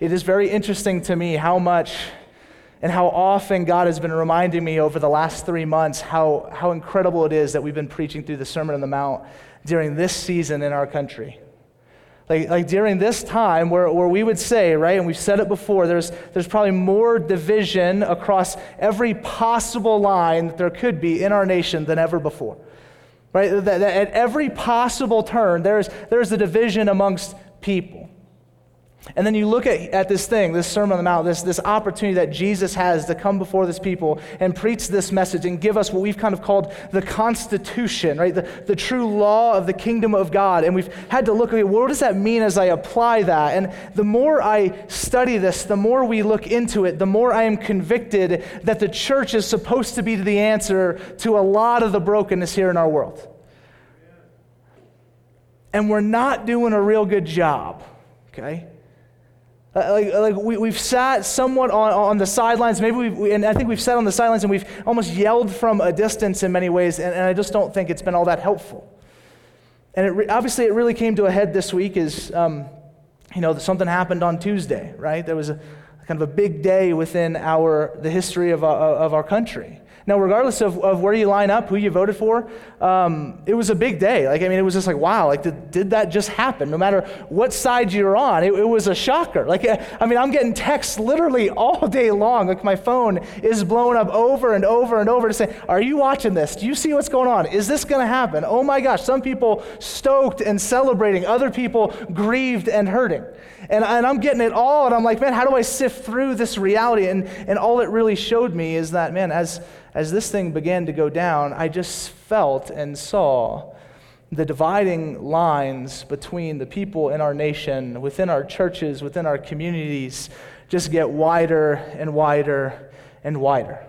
It is very interesting to me how much and how often God has been reminding me over the last 3 months how incredible it is that we've been preaching through the Sermon on the Mount during this season in our country. Like during this time where we would say, right, and we've said it before, there's probably more division across every possible line that there could be in our nation than ever before. Right? That at every possible turn, there's a division amongst people. And then you look at this thing, this Sermon on the Mount, this opportunity that Jesus has to come before this people and preach this message and give us what we've kind of called the Constitution, right? The true law of the kingdom of God. And we've had to look at, what does that mean as I apply that? And the more I study this, the more we look into it, the more I am convicted that the church is supposed to be the answer to a lot of the brokenness here in our world. And we're not doing a real good job, okay? We've sat somewhat on the sidelines, and I think we've sat on the sidelines and we've almost yelled from a distance in many ways, and I just don't think it's been all that helpful. And it really came to a head this week is, something happened on Tuesday, right? There was a kind of a big day within the history of our country. Now, regardless of where you line up, who you voted for, it was a big day. It was just like, wow, did that just happen? No matter what side you're on, it was a shocker. I'm getting texts literally all day long. My phone is blowing up over and over and over to say, are you watching this? Do you see what's going on? Is this going to happen? Oh my gosh, some people stoked and celebrating, other people grieved and hurting. And I'm getting it all, and I'm like, man, how do I sift through this reality? And all it really showed me is that, man, as this thing began to go down, I just felt and saw the dividing lines between the people in our nation, within our churches, within our communities, just get wider and wider and wider.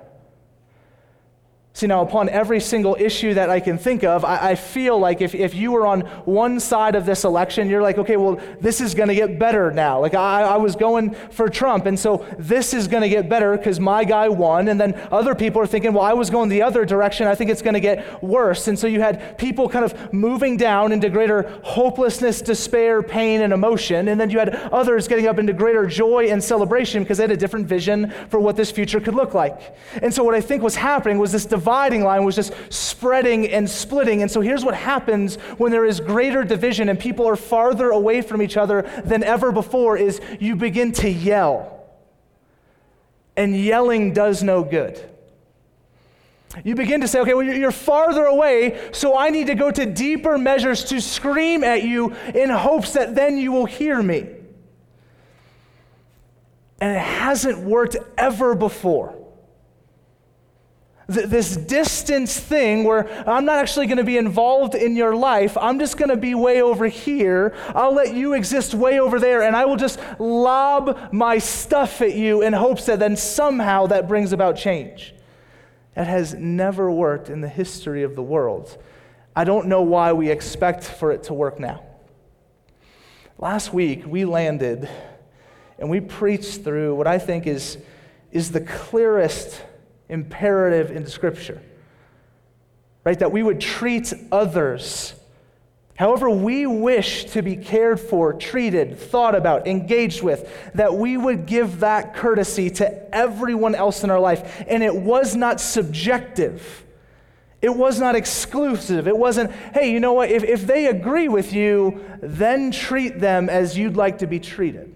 See, now, upon every single issue that I can think of, I feel like if you were on one side of this election, you're like, okay, well, this is going to get better now. I was going for Trump, and so this is going to get better because my guy won, and then other people are thinking, well, I was going the other direction. I think it's going to get worse. And so you had people kind of moving down into greater hopelessness, despair, pain, and emotion, and then you had others getting up into greater joy and celebration because they had a different vision for what this future could look like. And so what I think was happening was this dividing line was just spreading and splitting. And so here's what happens when there is greater division and people are farther away from each other than ever before is you begin to yell. And yelling does no good. You begin to say, okay, well, you're farther away, so I need to go to deeper measures to scream at you in hopes that then you will hear me. And it hasn't worked ever before. This distance thing where I'm not actually going to be involved in your life. I'm just going to be way over here. I'll let you exist way over there, and I will just lob my stuff at you in hopes that then somehow that brings about change. It has never worked in the history of the world. I don't know why we expect for it to work now. Last week, we landed, and we preached through what I think is the clearest imperative in Scripture, right? That we would treat others however we wish to be cared for, treated, thought about, engaged with, that we would give that courtesy to everyone else in our life. And it was not subjective. It was not exclusive. It wasn't, hey, you know what, if they agree with you, then treat them as you'd like to be treated.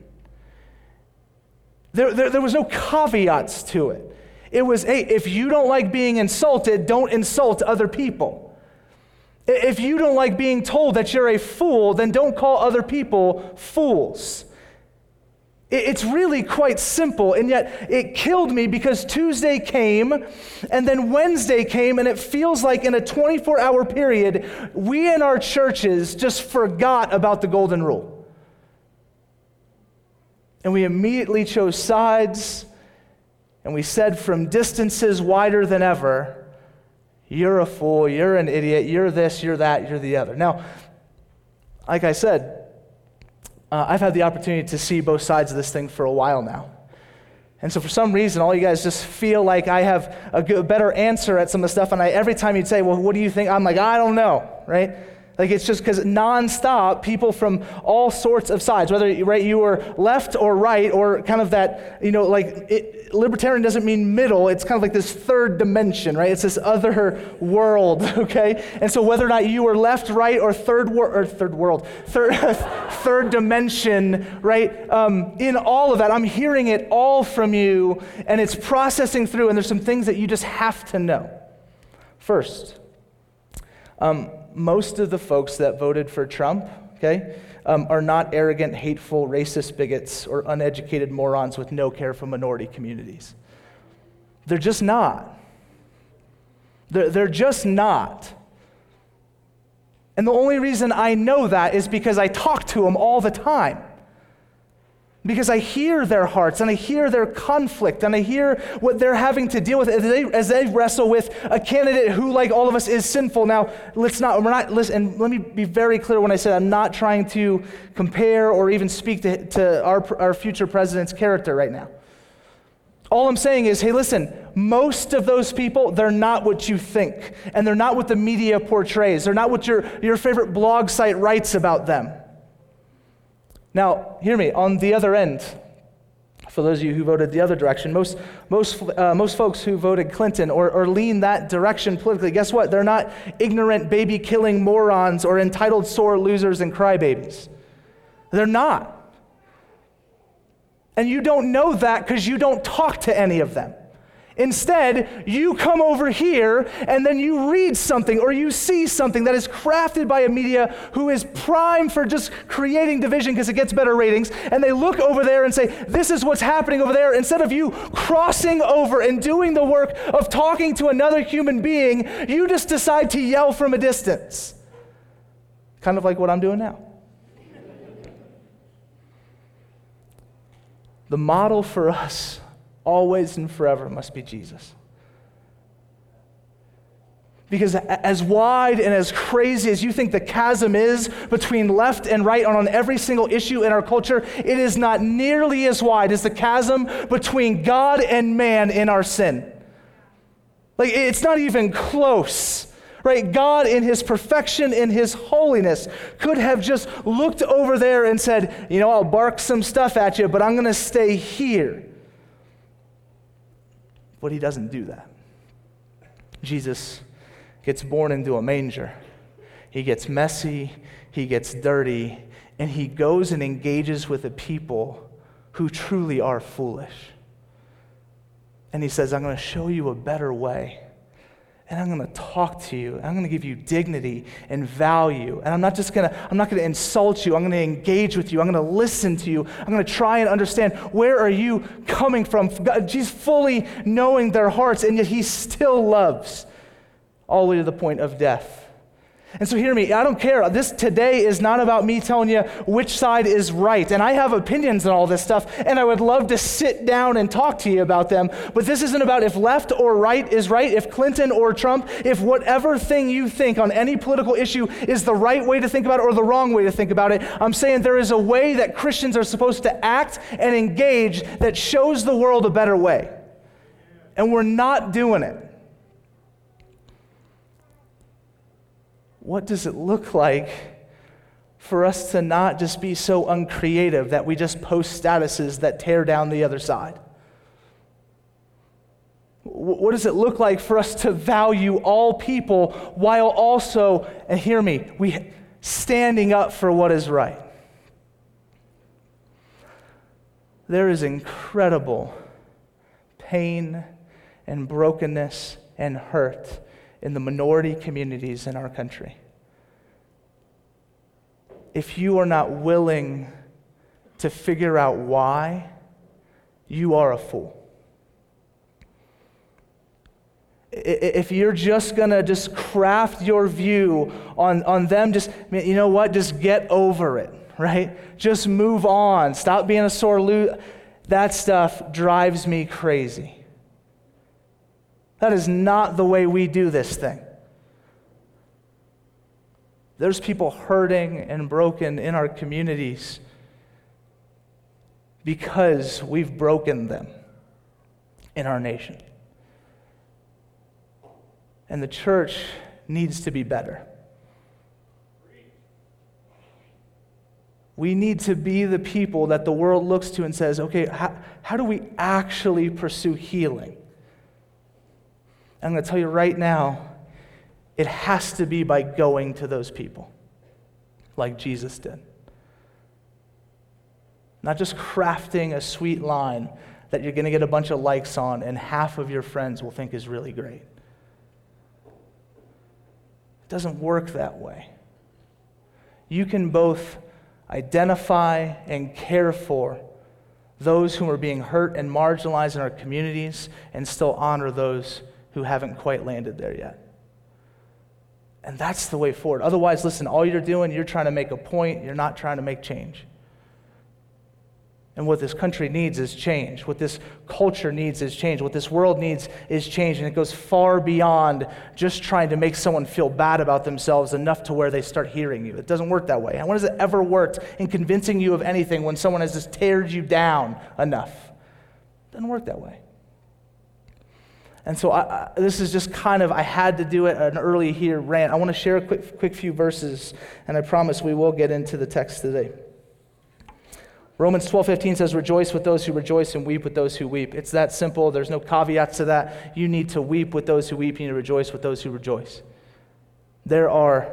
There was no caveats to it. It was, hey, if you don't like being insulted, don't insult other people. If you don't like being told that you're a fool, then don't call other people fools. It's really quite simple, and yet it killed me because Tuesday came, and then Wednesday came, and it feels like in a 24-hour period, we in our churches just forgot about the golden rule. And we immediately chose sides. And we said from distances wider than ever, you're a fool, you're an idiot, you're this, you're that, you're the other. Now, like I said, I've had the opportunity to see both sides of this thing for a while now. And so for some reason, all you guys just feel like I have a better answer at some of the stuff, and every time you'd say, well, what do you think? I'm like, I don't know, right? Like, it's just because nonstop people from all sorts of sides, whether you were left or right, or kind of that, libertarian doesn't mean middle. It's kind of like this third dimension, right? It's this other world, okay? And so whether or not you were left, right, or third dimension, right? In all of that, I'm hearing it all from you, and it's processing through, and there's some things that you just have to know. First, most of the folks that voted for Trump, okay, are not arrogant, hateful, racist bigots or uneducated morons with no care for minority communities. They're just not. They're just not. And the only reason I know that is because I talk to them all the time. Because I hear their hearts, and I hear their conflict, and I hear what they're having to deal with as they wrestle with a candidate who, like all of us, is sinful. Now, listen, let me be very clear when I said I'm not trying to compare or even speak to our future president's character right now. All I'm saying is, hey, listen, most of those people, they're not what you think, and they're not what the media portrays. They're not what your favorite blog site writes about them. Now, hear me, on the other end, for those of you who voted the other direction, most folks who voted Clinton or lean that direction politically, guess what? They're not ignorant, baby-killing morons or entitled sore losers and crybabies. They're not. And you don't know that because you don't talk to any of them. Instead, you come over here and then you read something or you see something that is crafted by a media who is prime for just creating division because it gets better ratings, and they look over there and say, this is what's happening over there. Instead of you crossing over and doing the work of talking to another human being, you just decide to yell from a distance. Kind of like what I'm doing now. The model for us always and forever must be Jesus. Because as wide and as crazy as you think the chasm is between left and right on every single issue in our culture, it is not nearly as wide as the chasm between God and man in our sin. Like, it's not even close. Right? God in his perfection, in his holiness, could have just looked over there and said, you know, I'll bark some stuff at you, but I'm going to stay here. But he doesn't do that. Jesus gets born into a manger. He gets messy, he gets dirty, and he goes and engages with a people who truly are foolish. And he says, I'm going to show you a better way. And I'm going to talk to you. And I'm going to give you dignity and value. And I'm not going to insult you. I'm going to engage with you. I'm going to listen to you. I'm going to try and understand, where are you coming from? God, Jesus fully knowing their hearts, and yet he still loves all the way to the point of death. And so hear me, I don't care. This today is not about me telling you which side is right. And I have opinions on all this stuff, and I would love to sit down and talk to you about them. But this isn't about if left or right is right, if Clinton or Trump, if whatever thing you think on any political issue is the right way to think about it or the wrong way to think about it. I'm saying there is a way that Christians are supposed to act and engage that shows the world a better way. And we're not doing it. What does it look like for us to not just be so uncreative that we just post statuses that tear down the other side? What does it look like for us to value all people while also, and hear me, we standing up for what is right? There is incredible pain and brokenness and hurt in the minority communities in our country. If you are not willing to figure out why, you are a fool. If you're just going to just craft your view on them, just, you know what, just get over it, right? Just move on. Stop being a sore loser. That stuff drives me crazy. That is not the way we do this thing. There's people hurting and broken in our communities because we've broken them in our nation. And the church needs to be better. We need to be the people that the world looks to and says, okay, how do we actually pursue healing? I'm going to tell you right now, it has to be by going to those people, like Jesus did. Not just crafting a sweet line that you're going to get a bunch of likes on and half of your friends will think is really great. It doesn't work that way. You can both identify and care for those who are being hurt and marginalized in our communities and still honor those who haven't quite landed there yet. And that's the way forward. Otherwise, listen, all you're doing, you're trying to make a point, you're not trying to make change. And what this country needs is change. What this culture needs is change. What this world needs is change. And it goes far beyond just trying to make someone feel bad about themselves enough to where they start hearing you. It doesn't work that way. And when has it ever worked in convincing you of anything when someone has just teared you down enough? It doesn't work that way. And so this is just kind of, I had to do it, an early here rant. I want to share a quick few verses, and I promise we will get into the text today. Romans 12:15 says, rejoice with those who rejoice and weep with those who weep. It's that simple. There's no caveats to that. You need to weep with those who weep. You need to rejoice with those who rejoice. There are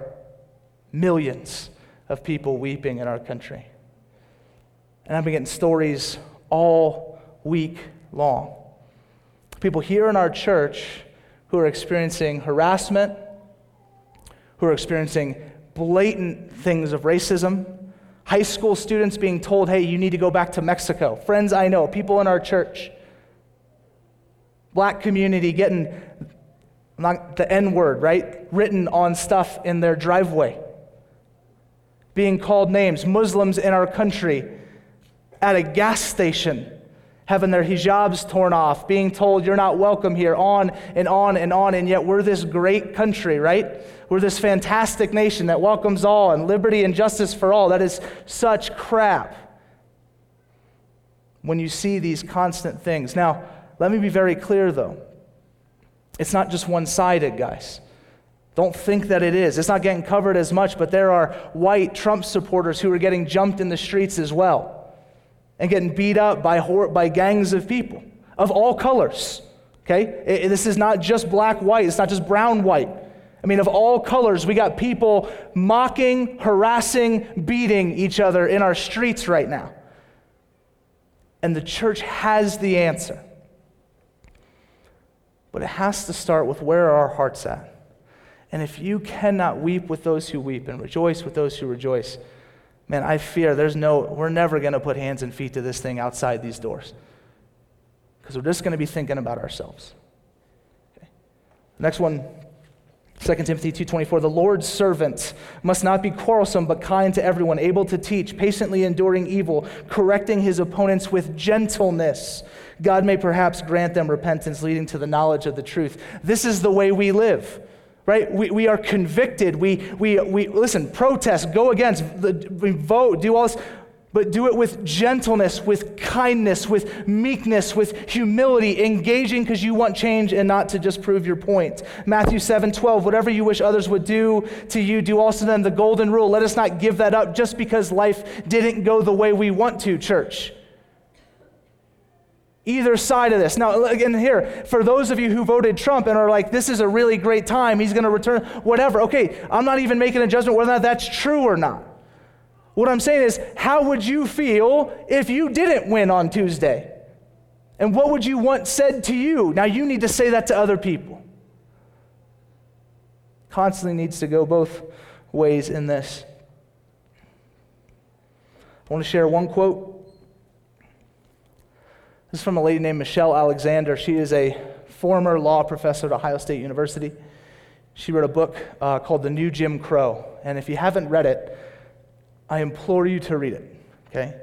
millions of people weeping in our country. And I've been getting stories all week long. People here in our church who are experiencing harassment, who are experiencing blatant things of racism, high school students being told, hey, you need to go back to Mexico. Friends I know, people in our church, black community getting not the N-word, right? Written on stuff in their driveway. Being called names. Muslims in our country at a gas station having their hijabs torn off, being told you're not welcome here, on and on and on, and yet we're this great country, right? We're this fantastic nation that welcomes all and liberty and justice for all. That is such crap when you see these constant things. Now, let me be very clear, though. It's not just one-sided, guys. Don't think that it is. It's not getting covered as much, but there are white Trump supporters who are getting jumped in the streets as well. And getting beat up by gangs of people of all colors, okay? This is not just black, white. It's not just brown, white. I mean, of all colors, we got people mocking, harassing, beating each other in our streets right now. And the church has the answer. But it has to start with where are our hearts at? And if you cannot weep with those who weep and rejoice with those who rejoice, man, I fear we're never going to put hands and feet to this thing outside these doors. Because we're just going to be thinking about ourselves. Okay. Next one, 2 Timothy 2:24, the Lord's servant must not be quarrelsome but kind to everyone, able to teach, patiently enduring evil, correcting his opponents with gentleness. God may perhaps grant them repentance leading to the knowledge of the truth. This is the way we live. Right? We are convicted. We listen, protest, go against, we vote, do all this, but do it with gentleness, with kindness, with meekness, with humility, engaging because you want change and not to just prove your point. Matthew 7:12, whatever you wish others would do to you, do also to them. The golden rule, let us not give that up just because life didn't go the way we want to, church. Either side of this. Now, again, here, for those of you who voted Trump and are like, this is a really great time, he's going to return, whatever. Okay, I'm not even making a judgment whether or not that's true or not. What I'm saying is, how would you feel if you didn't win on Tuesday? And what would you want said to you? Now, you need to say that to other people. Constantly needs to go both ways in this. I want to share one quote. This is from a lady named Michelle Alexander. She is a former law professor at Ohio State University. She wrote a book called The New Jim Crow. And if you haven't read it, I implore you to read it, okay?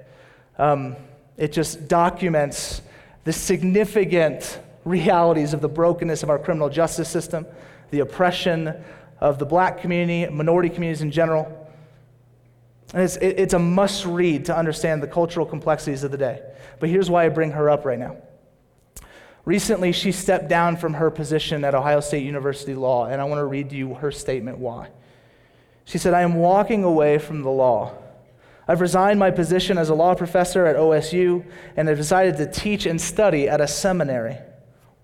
It just documents the significant realities of the brokenness of our criminal justice system, the oppression of the black community, minority communities in general. And it's a must-read to understand the cultural complexities of the day. But here's why I bring her up right now. Recently, she stepped down from her position at Ohio State University Law, and I want to read you her statement why. She said, I am walking away from the law I've resigned my position as a law professor at OSU and have decided to teach and study at a seminary.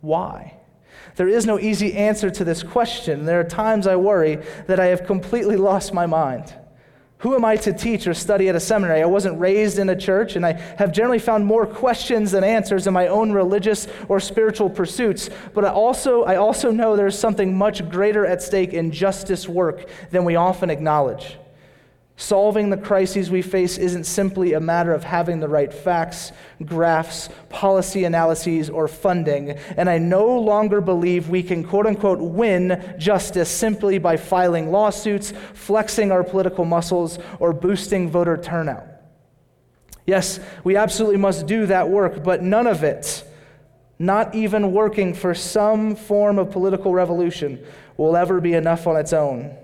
Why? There is no easy answer to this question. There are times I worry that I have completely lost my mind. Who am I to teach or study at a seminary? I wasn't raised in a church, and I have generally found more questions than answers in my own religious or spiritual pursuits. But I also know there's something much greater at stake in justice work than we often acknowledge. Solving the crises we face isn't simply a matter of having the right facts, graphs, policy analyses, or funding, and I no longer believe we can quote-unquote win justice simply by filing lawsuits, flexing our political muscles, or boosting voter turnout. Yes, we absolutely must do that work, but none of it, not even working for some form of political revolution, will ever be enough on its own.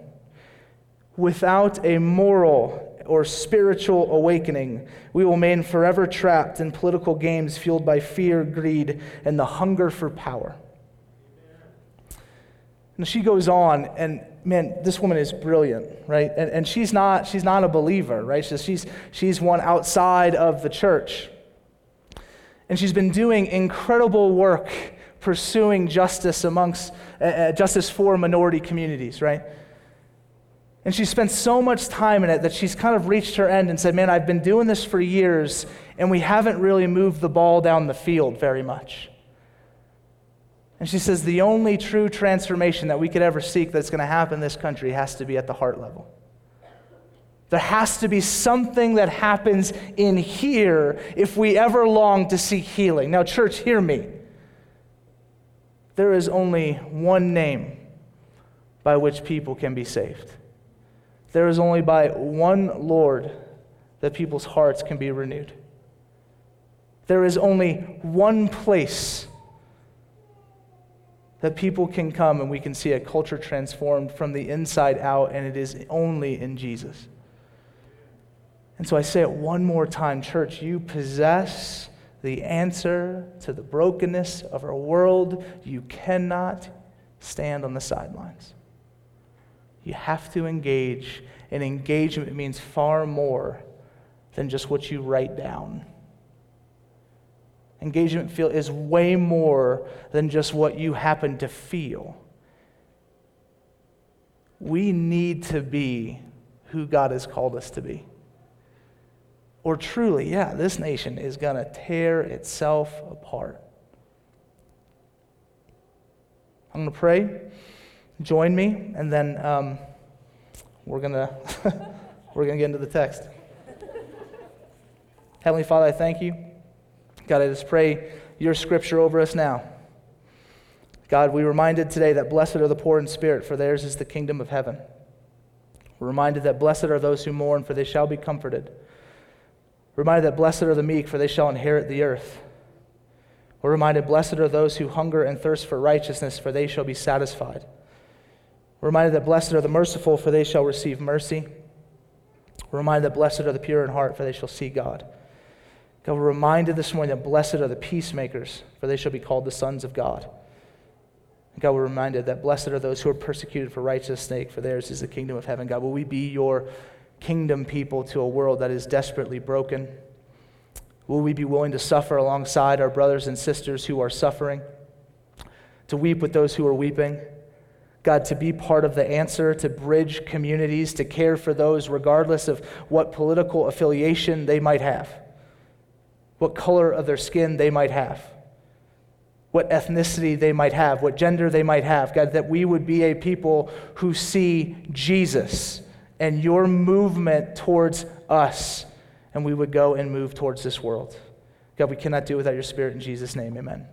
Without a moral or spiritual awakening, we will remain forever trapped in political games fueled by fear, greed, and the hunger for power. And she goes on, and man, this woman is brilliant, right? And she's not a believer, right? She's one outside of the church. And she's been doing incredible work pursuing justice justice for minority communities, right? And she spent so much time in it that she's kind of reached her end and said, man, I've been doing this for years, and we haven't really moved the ball down the field very much. And she says the only true transformation that we could ever seek that's going to happen in this country has to be at the heart level. There has to be something that happens in here if we ever long to seek healing. Now, church, hear me. There is only one name by which people can be saved. There is only by one Lord that people's hearts can be renewed. There is only one place that people can come and we can see a culture transformed from the inside out, and it is only in Jesus. And so I say it one more time, church, you possess the answer to the brokenness of our world. You cannot stand on the sidelines. You have to engage, and engagement means far more than just what you write down. Engagement is way more than just what you happen to feel. We need to be who God has called us to be. Or truly, yeah, this nation is going to tear itself apart. I'm going to pray. Join me, and then we're gonna get into the text. Heavenly Father, I thank you. God, I just pray your scripture over us now. God, we're reminded today that blessed are the poor in spirit, for theirs is the kingdom of heaven. We're reminded that blessed are those who mourn, for they shall be comforted. We're reminded that blessed are the meek, for they shall inherit the earth. We're reminded blessed are those who hunger and thirst for righteousness, for they shall be satisfied. We're reminded that blessed are the merciful, for they shall receive mercy. We're reminded that blessed are the pure in heart, for they shall see God. God, we're reminded this morning that blessed are the peacemakers, for they shall be called the sons of God. And God, we're reminded that blessed are those who are persecuted for righteousness' sake, for theirs is the kingdom of heaven. God, will we be your kingdom people to a world that is desperately broken? Will we be willing to suffer alongside our brothers and sisters who are suffering, to weep with those who are weeping? God, to be part of the answer, to bridge communities, to care for those regardless of what political affiliation they might have, what color of their skin they might have, what ethnicity they might have, what gender they might have. God, that we would be a people who see Jesus and your movement towards us, and we would go and move towards this world. God, we cannot do it without your Spirit. In Jesus' name, amen.